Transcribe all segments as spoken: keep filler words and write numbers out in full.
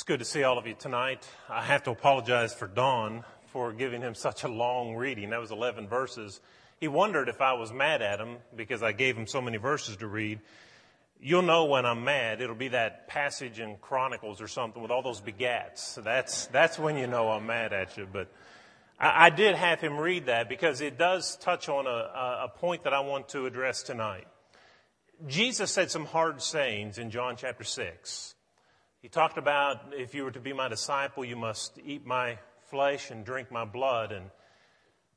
It's good to see all of you tonight. I have to apologize for Don for giving him such a long reading. That was eleven verses. He wondered if I was mad at him because I gave him so many verses to read. You'll know when I'm mad. It'll be that passage in Chronicles or something with all those begats. That's that's when you know I'm mad at you. But I, I did have him read that because it does touch on a, a point that I want to address tonight. Jesus said some hard sayings in John chapter six. He talked about, if you were to be my disciple, you must eat my flesh and drink my blood. And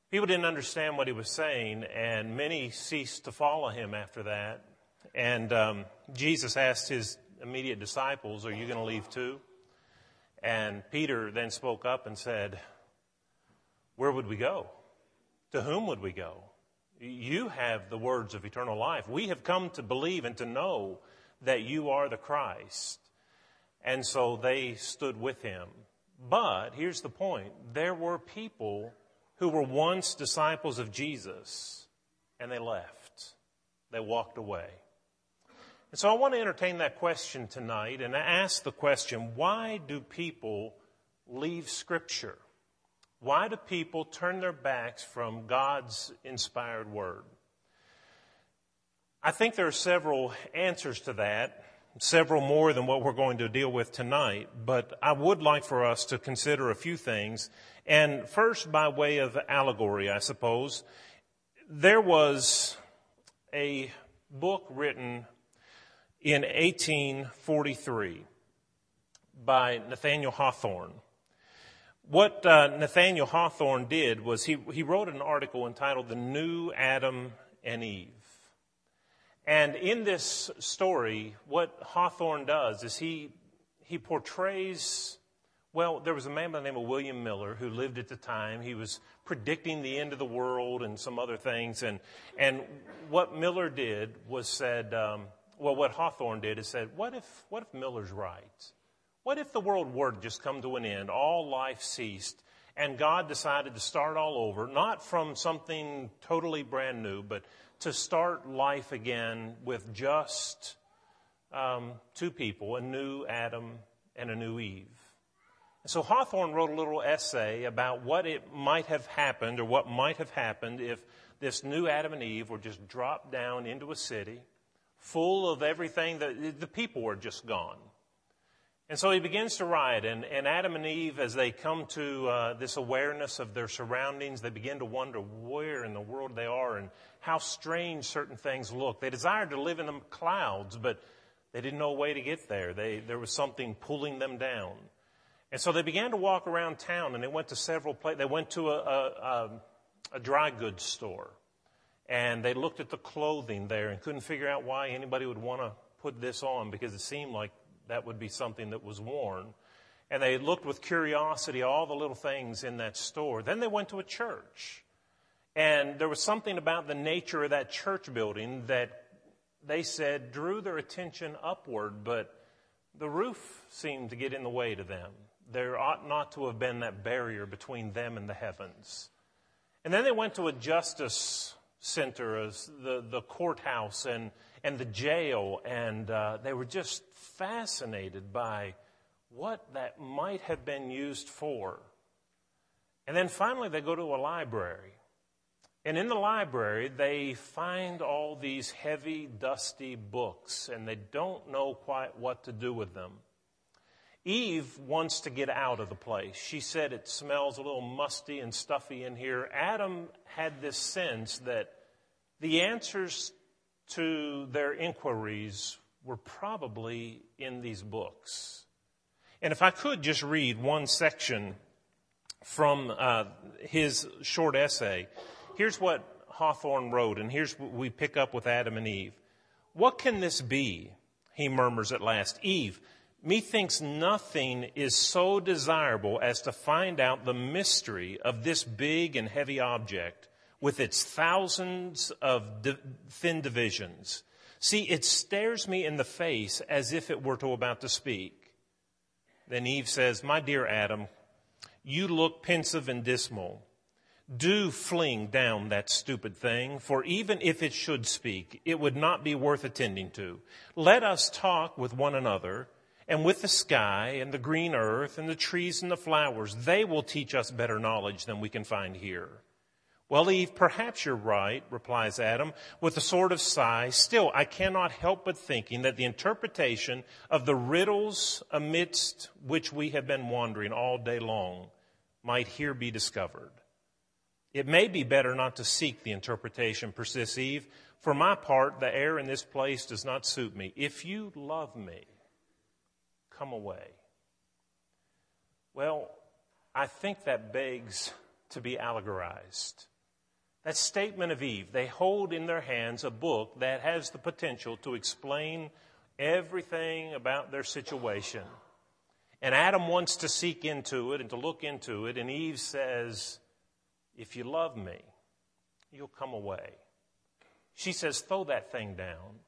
people didn't understand what he was saying, and many ceased to follow him after that. And um, Jesus asked his immediate disciples, are you going to leave too? And Peter then spoke up and said, where would we go? To whom would we go? You have the words of eternal life. We have come to believe and to know that you are the Christ. And so they stood with him. But here's the point. There were people who were once disciples of Jesus, and they left. They walked away. And so I want to entertain that question tonight and ask the question, why do people leave Scripture? Why do people turn their backs from God's inspired word? I think there are several answers to that, several more than what we're going to deal with tonight, but I would like for us to consider a few things. And first, by way of allegory, I suppose, there was a book written in eighteen forty-three by Nathaniel Hawthorne. What uh, Nathaniel Hawthorne did was he, he wrote an article entitled The New Adam and Eve. And in this story, what Hawthorne does is he he portrays, well, there was a man by the name of William Miller who lived at the time. He was predicting the end of the world and some other things. And, and what Miller did was said, um, well, what Hawthorne did is said, what if what if Miller's right? What if the world were to just come to an end, all life ceased, and God decided to start all over, not from something totally brand new, but to start life again with just um, two people, a new Adam and a new Eve? And so Hawthorne wrote a little essay about what it might have happened or what might have happened if this new Adam and Eve were just dropped down into a city full of everything that the people were just gone. And so he begins to write, and, and Adam and Eve, as they come to uh, this awareness of their surroundings, they begin to wonder where in the world they are and how strange certain things look. They desired to live in the clouds, but they didn't know a way to get there. They, there was something pulling them down. And so they began to walk around town, and they went to several places. They went to a, a, a, a dry goods store, and they looked at the clothing there and couldn't figure out why anybody would want to put this on because it seemed like that would be something that was worn. And they looked with curiosity all the little things in that store. Then they went to a church. And there was something about the nature of that church building that they said drew their attention upward, but the roof seemed to get in the way to them. There ought not to have been that barrier between them and the heavens. And then they went to a justice center, the, the courthouse and, and the jail, and uh, they were just fascinated by what that might have been used for. And then finally they go to a library. And in the library they find all these heavy, dusty books, and they don't know quite what to do with them. Eve wants to get out of the place. She said it smells a little musty and stuffy in here. Adam had this sense that the answers to their inquiries were probably in these books. And if I could just read one section from uh, his short essay, here's what Hawthorne wrote, and here's what we pick up with Adam and Eve. What can this be? He murmurs at last. Eve, methinks nothing is so desirable as to find out the mystery of this big and heavy object with its thousands of di- thin divisions. See, it stares me in the face as if it were to about to speak. Then Eve says, my dear Adam, you look pensive and dismal. Do fling down that stupid thing, for even if it should speak, it would not be worth attending to. Let us talk with one another, and with the sky and the green earth and the trees and the flowers. They will teach us better knowledge than we can find here. Well, Eve, perhaps you're right, replies Adam, with a sort of sigh. Still, I cannot help but thinking that the interpretation of the riddles amidst which we have been wandering all day long might here be discovered. It may be better not to seek the interpretation, persists Eve. For my part, the air in this place does not suit me. If you love me, come away. Well, I think that begs to be allegorized. That statement of Eve, they hold in their hands a book that has the potential to explain everything about their situation. And Adam wants to seek into it and to look into it, and Eve says, if you love me, you'll come away. She says, throw that thing down.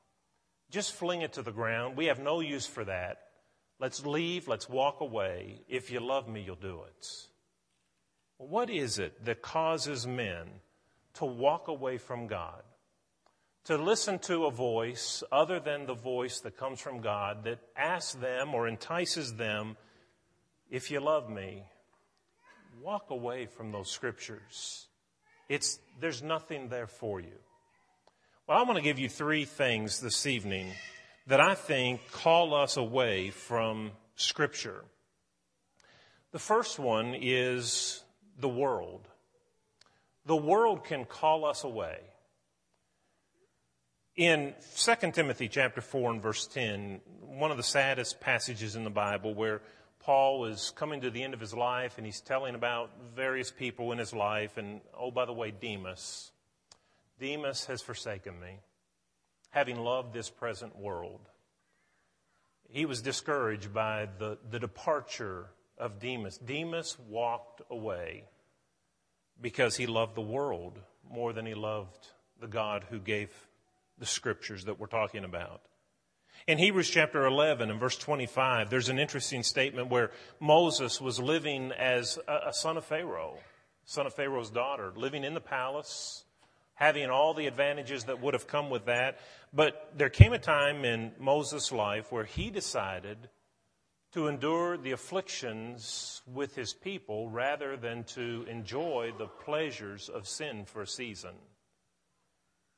Just fling it to the ground. We have no use for that. Let's leave. Let's walk away. If you love me, you'll do it. What is it that causes men to walk away from God? To listen to a voice other than the voice that comes from God that asks them or entices them, if you love me, walk away from those scriptures. It's, there's nothing there for you. Well, I want to give you three things this evening that I think call us away from Scripture. The first one is the world. The world can call us away. In Second Timothy chapter four and verse ten, one of the saddest passages in the Bible where Paul is coming to the end of his life and he's telling about various people in his life and, oh, by the way, Demas. Demas has forsaken me, having loved this present world. He was discouraged by the, the departure of Demas. Demas walked away because he loved the world more than he loved the God who gave the scriptures that we're talking about. In Hebrews chapter eleven and verse twenty-five, there's an interesting statement where Moses was living as a, a son of Pharaoh, son of Pharaoh's daughter, living in the palace, having all the advantages that would have come with that. But there came a time in Moses' life where he decided to endure the afflictions with his people rather than to enjoy the pleasures of sin for a season.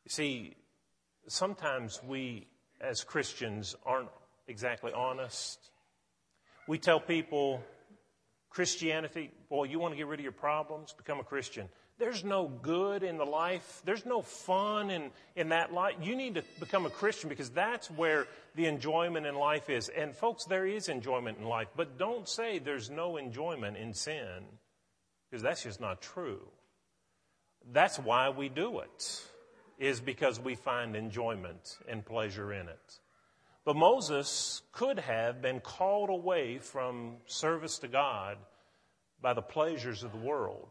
You see, sometimes we as Christians aren't exactly honest. We tell people, Christianity, boy, you want to get rid of your problems? Become a Christian. There's no good in the life. There's no fun in, in that life. You need to become a Christian because that's where the enjoyment in life is. And folks, there is enjoyment in life. But don't say there's no enjoyment in sin because that's just not true. That's why we do it, is because we find enjoyment and pleasure in it. But Moses could have been called away from service to God by the pleasures of the world.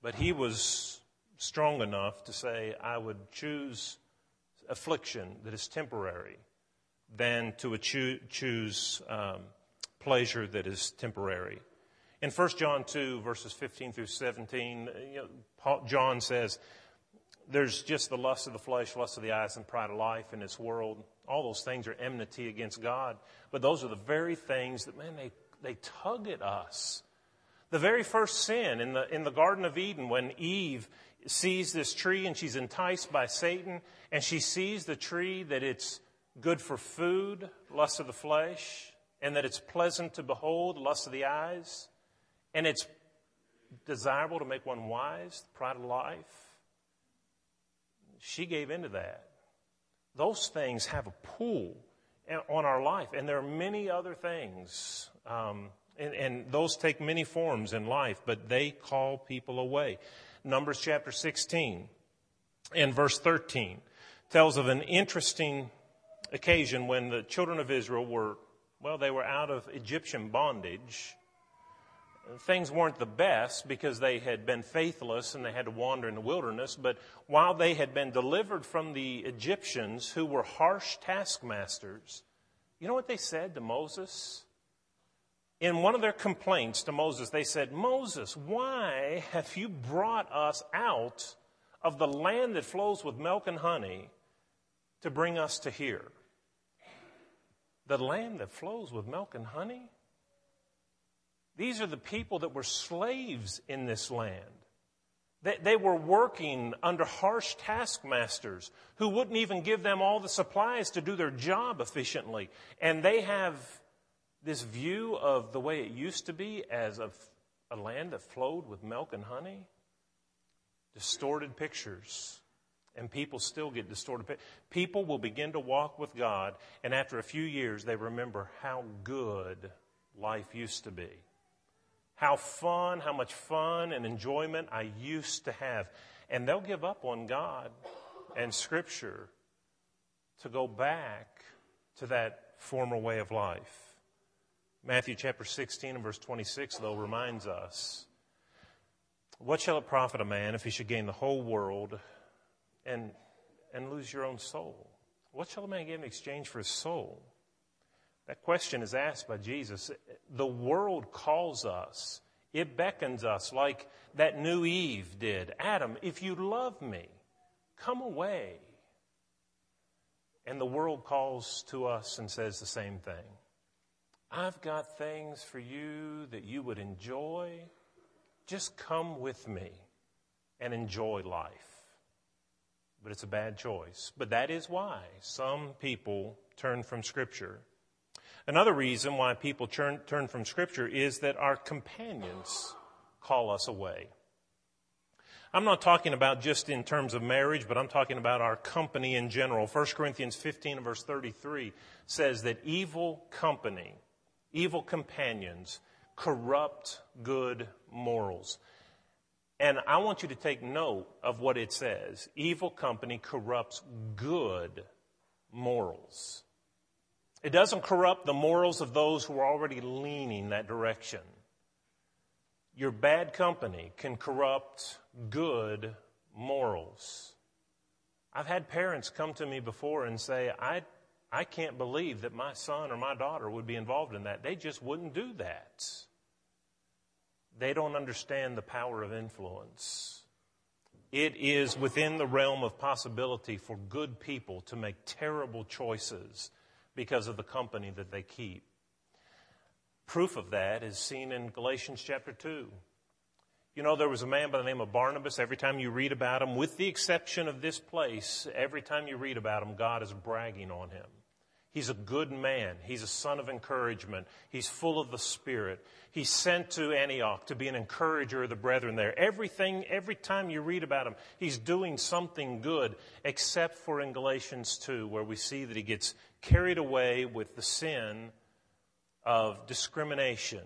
But he was strong enough to say, I would choose affliction that is temporary than to choo- choose um, pleasure that is temporary. In First John two, verses fifteen through seventeen, you know, Paul, John says, there's just the lust of the flesh, lust of the eyes, and pride of life in this world. All those things are enmity against God. But those are the very things that, man, they, they tug at us. The very first sin in the in the Garden of Eden, when Eve sees this tree and she's enticed by Satan, and she sees the tree that it's good for food, lust of the flesh, and that it's pleasant to behold, lust of the eyes, and it's desirable to make one wise, the pride of life. She gave into that. Those things have a pull on our life, and there are many other things. Um, And, and those take many forms in life, but they call people away. Numbers chapter sixteen and verse thirteen tells of an interesting occasion when the children of Israel were, well, they were out of Egyptian bondage. Things weren't the best because they had been faithless and they had to wander in the wilderness. But while they had been delivered from the Egyptians, who were harsh taskmasters, you know what they said to Moses? In one of their complaints to Moses, they said, Moses, why have you brought us out of the land that flows with milk and honey to bring us to here? the land that flows with milk and honey. These are the people that were slaves in this land. They, they were working under harsh taskmasters who wouldn't even give them all the supplies to do their job efficiently. And they have this view of the way it used to be as a, a land that flowed with milk and honey. Distorted pictures. And people still get distorted pictures. People will begin to walk with God, and after a few years, they remember how good life used to be. How fun, how much fun and enjoyment I used to have. And they'll give up on God and Scripture to go back to that former way of life. Matthew chapter sixteen and verse twenty-six, though, reminds us, "What shall it profit a man if he should gain the whole world and and lose your own soul? What shall a man give in exchange for his soul?" That question is asked by Jesus. The world calls us. It beckons us like that new Eve did. "Adam, if you love me, come away." And the world calls to us and says the same thing. "I've got things for you that you would enjoy. Just come with me and enjoy life." But it's a bad choice. But that is why some people turn from Scripture. Another reason why people turn, turn from Scripture is that our companions call us away. I'm not talking about just in terms of marriage, but I'm talking about our company in general. First Corinthians fifteen and verse thirty-three says that evil company, evil companions, corrupt good morals. And I want you to take note of what it says. Evil company corrupts good morals. It doesn't corrupt the morals of those who are already leaning that direction. Your bad company can corrupt good morals. I've had parents come to me before and say, I, I can't believe that my son or my daughter would be involved in that. They just wouldn't do that. They don't understand the power of influence. It is within the realm of possibility for good people to make terrible choices because of the company that they keep. Proof of that is seen in Galatians chapter two. You know, there was a man by the name of Barnabas. Every time you read about him, with the exception of this place, every time you read about him, God is bragging on him. He's a good man. He's a son of encouragement. He's full of the Spirit. He's sent to Antioch to be an encourager of the brethren there. Everything, every time you read about him, he's doing something good, except for in Galatians two, where we see that he gets carried away with the sin of discrimination.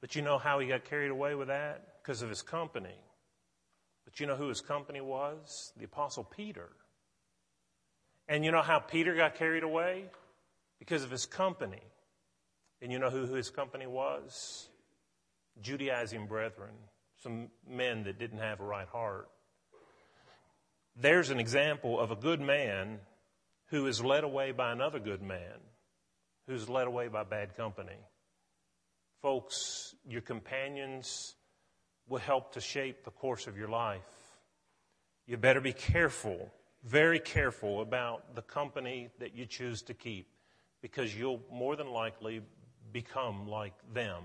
But you know how he got carried away with that? Because of his company. But you know who his company was? The Apostle Peter. And you know how Peter got carried away? Because of his company. And you know who, who his company was? Judaizing brethren, some men that didn't have a right heart. There's an example of a good man who is led away by another good man, who's led away by bad company. Folks, your companions will help to shape the course of your life. You better be careful, very careful about the company that you choose to keep, because you'll more than likely become like them.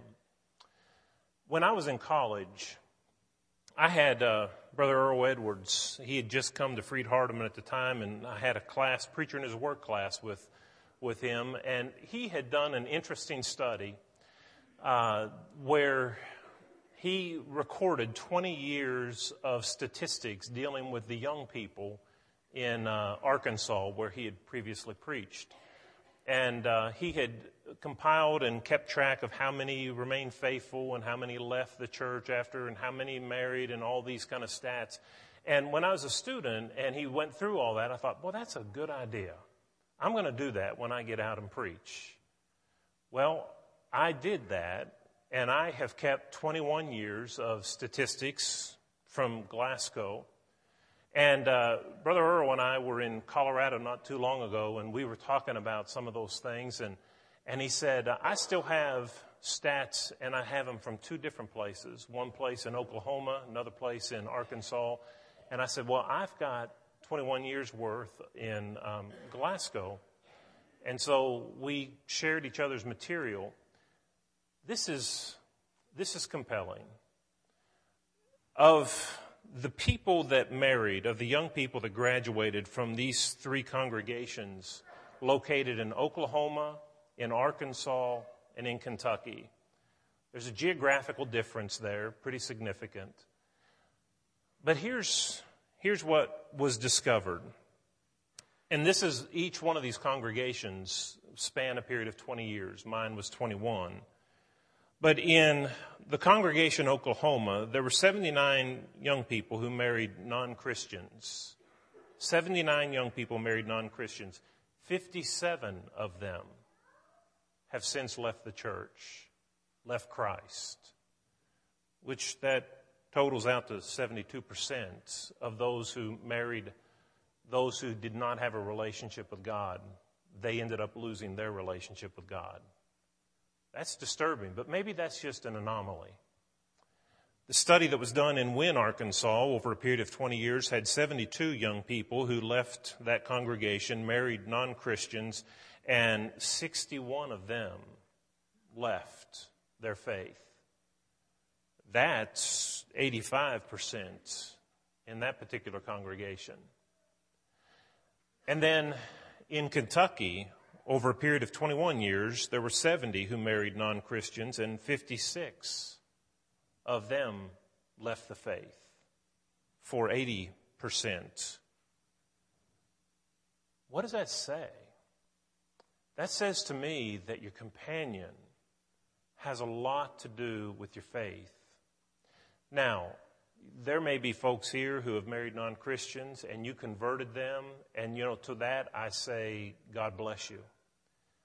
When I was in college, I had uh, Brother Earl Edwards. He had just come to Freed Hardeman at the time, and I had a class, Preacher in His Word class, with with him. And he had done an interesting study uh, where he recorded twenty years of statistics dealing with the young people in uh, Arkansas, where he had previously preached. And uh, he had compiled and kept track of how many remained faithful and how many left the church after and how many married and all these kind of stats. And when I was a student and he went through all that, I thought, well, that's a good idea. I'm going to do that when I get out and preach. Well, I did that, and I have kept twenty-one years of statistics from Glasgow. And uh, Brother Earl and I were in Colorado not too long ago, and we were talking about some of those things. And, and he said, I still have stats, and I have them from two different places, one place in Oklahoma, another place in Arkansas. And I said, well, I've got twenty-one years' worth in um, Glasgow. And so we shared each other's material. This is this is compelling. Of the people that married, of the young people that graduated from these three congregations located in Oklahoma, in Arkansas, and in Kentucky, there's a geographical difference there, pretty significant. But here's here's what was discovered. And this is, each one of these congregations span a period of twenty years. Mine was twenty-one. But in the congregation Oklahoma, there were seventy-nine young people who married non-Christians. seventy-nine young people married non-Christians. fifty-seven of them have since left the church, left Christ, which that totals out to seventy-two percent of those who married those who did not have a relationship with God. They ended up losing their relationship with God. That's disturbing, but maybe that's just an anomaly. The study that was done in Wynne, Arkansas, over a period of twenty years, had seventy-two young people who left that congregation, married non-Christians, and sixty-one of them left their faith. That's eighty-five percent in that particular congregation. And then in Kentucky, over a period of twenty-one years, there were seventy who married non-Christians, and fifty-six of them left the faith, for eighty percent. What does that say? That says to me that your companion has a lot to do with your faith. Now, there may be folks here who have married non-Christians and you converted them. And, you know, to that I say, God bless you.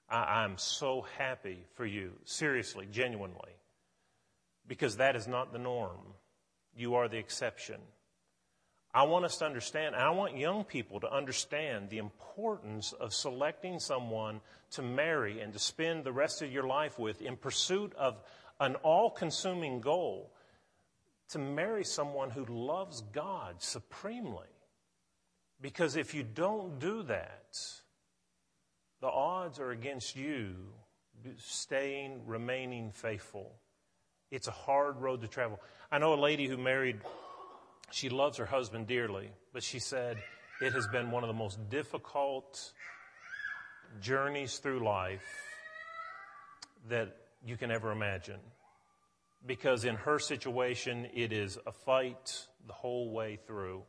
I, I'm so happy for you. Seriously, genuinely. Because that is not the norm. You are the exception. I want us to understand, and I want young people to understand the importance of selecting someone to marry and to spend the rest of your life with in pursuit of an all-consuming goal. To marry someone who loves God supremely. Because if you don't do that, the odds are against you staying, remaining faithful. It's a hard road to travel. I know a lady who married, she loves her husband dearly, but she said it has been one of the most difficult journeys through life that you can ever imagine. Because in her situation, it is a fight the whole way through.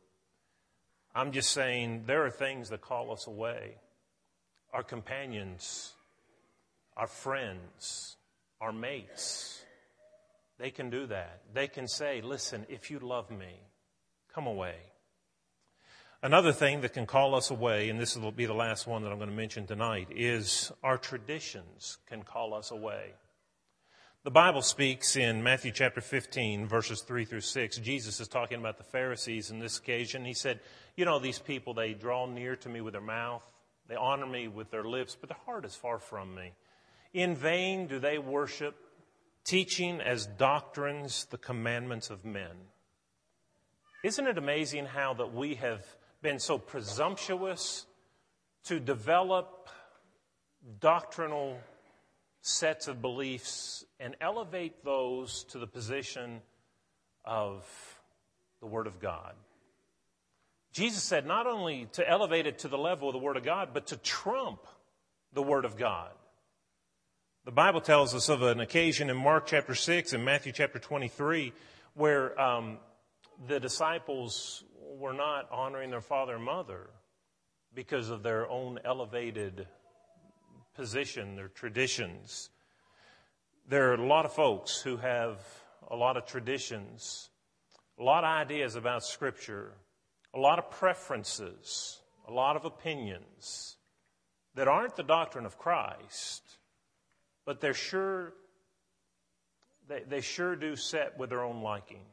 I'm just saying there are things that call us away. Our companions, our friends, our mates, they can do that. They can say, listen, if you love me, come away. Another thing that can call us away, and this will be the last one that I'm going to mention tonight, is our traditions can call us away. The Bible speaks in Matthew chapter fifteen, verses three through six. Jesus is talking about the Pharisees on this occasion. He said, you know, these people, they draw near to me with their mouth. They honor me with their lips, but their heart is far from me. In vain do they worship, teaching as doctrines the commandments of men. Isn't it amazing how that we have been so presumptuous to develop doctrinal sets of beliefs and elevate those to the position of the Word of God? Jesus said not only to elevate it to the level of the Word of God, but to trump the Word of God. The Bible tells us of an occasion in Mark chapter six and Matthew chapter twenty-three where um, the disciples were not honoring their father and mother because of their own elevated position, their traditions. There are a lot of folks who have a lot of traditions, a lot of ideas about Scripture, a lot of preferences, a lot of opinions that aren't the doctrine of Christ, but they're sure, they, they sure do set with their own liking.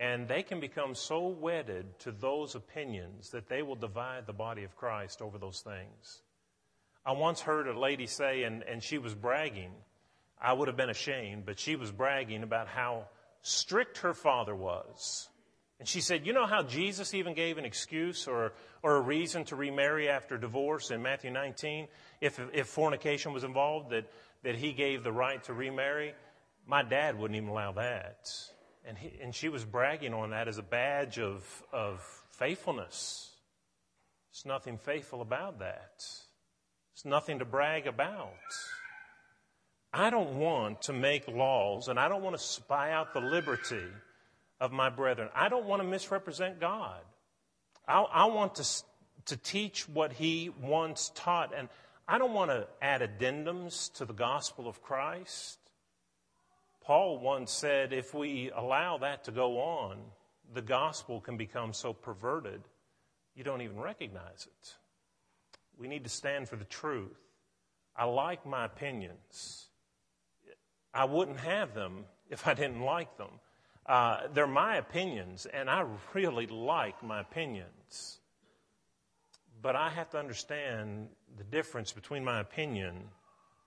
And they can become so wedded to those opinions that they will divide the body of Christ over those things. I once heard a lady say, and, and she was bragging, I would have been ashamed, but she was bragging about how strict her father was And she said, you know how Jesus even gave an excuse or or a reason to remarry after divorce in Matthew nineteen, if if fornication was involved, that, that he gave the right to remarry? My dad wouldn't even allow that. And he, and she was bragging on that as a badge of of faithfulness. There's nothing faithful about that. There's nothing to brag about. I don't want to make laws, and I don't want to spy out the liberty of my brethren. I don't want to misrepresent God. I, I want to to teach what he once taught, and I don't want to add addendums to the gospel of Christ. Paul once said, if we allow that to go on, the gospel can become so perverted, you don't even recognize it. We need to stand for the truth. I like my opinions. I wouldn't have them if I didn't like them. Uh, they're my opinions, and I really like my opinions. But I have to understand the difference between my opinion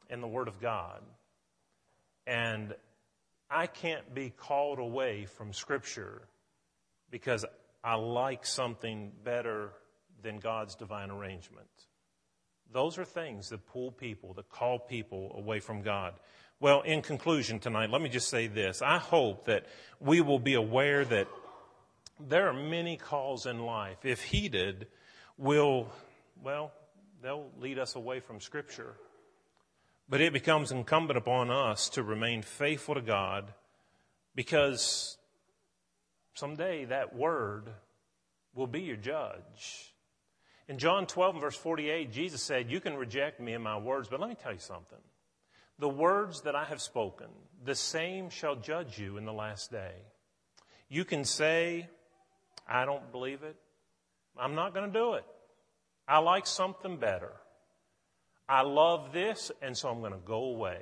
and the Word of God. And I can't be called away from Scripture because I like something better than God's divine arrangement. Those are things that pull people, that call people away from God. Well, in conclusion tonight, let me just say this. I hope that we will be aware that there are many calls in life, if heeded, will, well, they'll lead us away from Scripture. But it becomes incumbent upon us to remain faithful to God, because someday that word will be your judge. In John twelve and verse forty-eight, Jesus said, you can reject me and my words, but let me tell you something. The words that I have spoken, the same shall judge you in the last day. You can say, I don't believe it. I'm not going to do it. I like something better. I love this, and so I'm going to go away.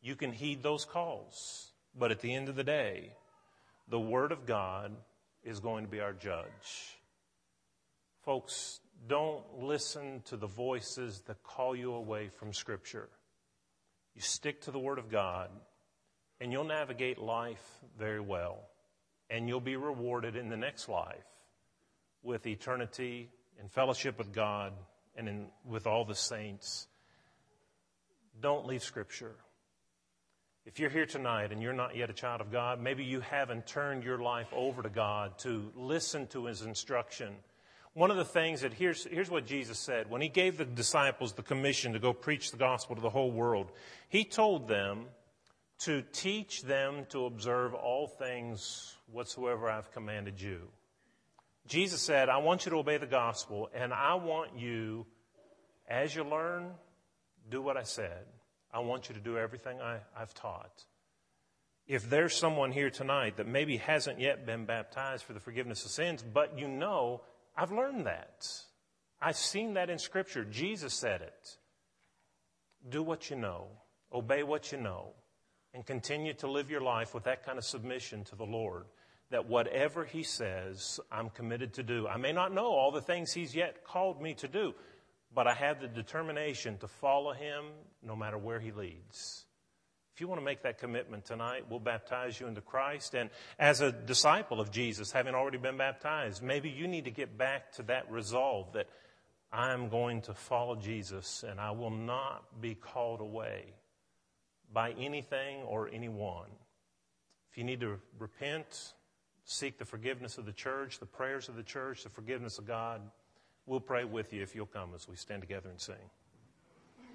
You can heed those calls, but at the end of the day, the Word of God is going to be our judge. Folks, don't listen to the voices that call you away from Scripture. You stick to the Word of God, and you'll navigate life very well, and you'll be rewarded in the next life with eternity and fellowship with God and in, with all the saints. Don't leave Scripture. If you're here tonight and you're not yet a child of God, maybe you haven't turned your life over to God to listen to His instruction. One of the things that, here's, here's what Jesus said. When he gave the disciples the commission to go preach the gospel to the whole world, he told them to teach them to observe all things whatsoever I've commanded you. Jesus said, I want you to obey the gospel, and I want you, as you learn, do what I said. I want you to do everything I, I've taught. If there's someone here tonight that maybe hasn't yet been baptized for the forgiveness of sins, but you know, I've learned that. I've seen that in Scripture. Jesus said it. Do what you know. Obey what you know. And continue to live your life with that kind of submission to the Lord, that whatever He says, I'm committed to do. I may not know all the things He's yet called me to do, but I have the determination to follow Him no matter where He leads. If you want to make that commitment tonight, we'll baptize you into Christ. And as a disciple of Jesus, having already been baptized, maybe you need to get back to that resolve that I'm going to follow Jesus and I will not be called away by anything or anyone. If you need to repent, seek the forgiveness of the church, the prayers of the church, the forgiveness of God, we'll pray with you if you'll come as we stand together and sing.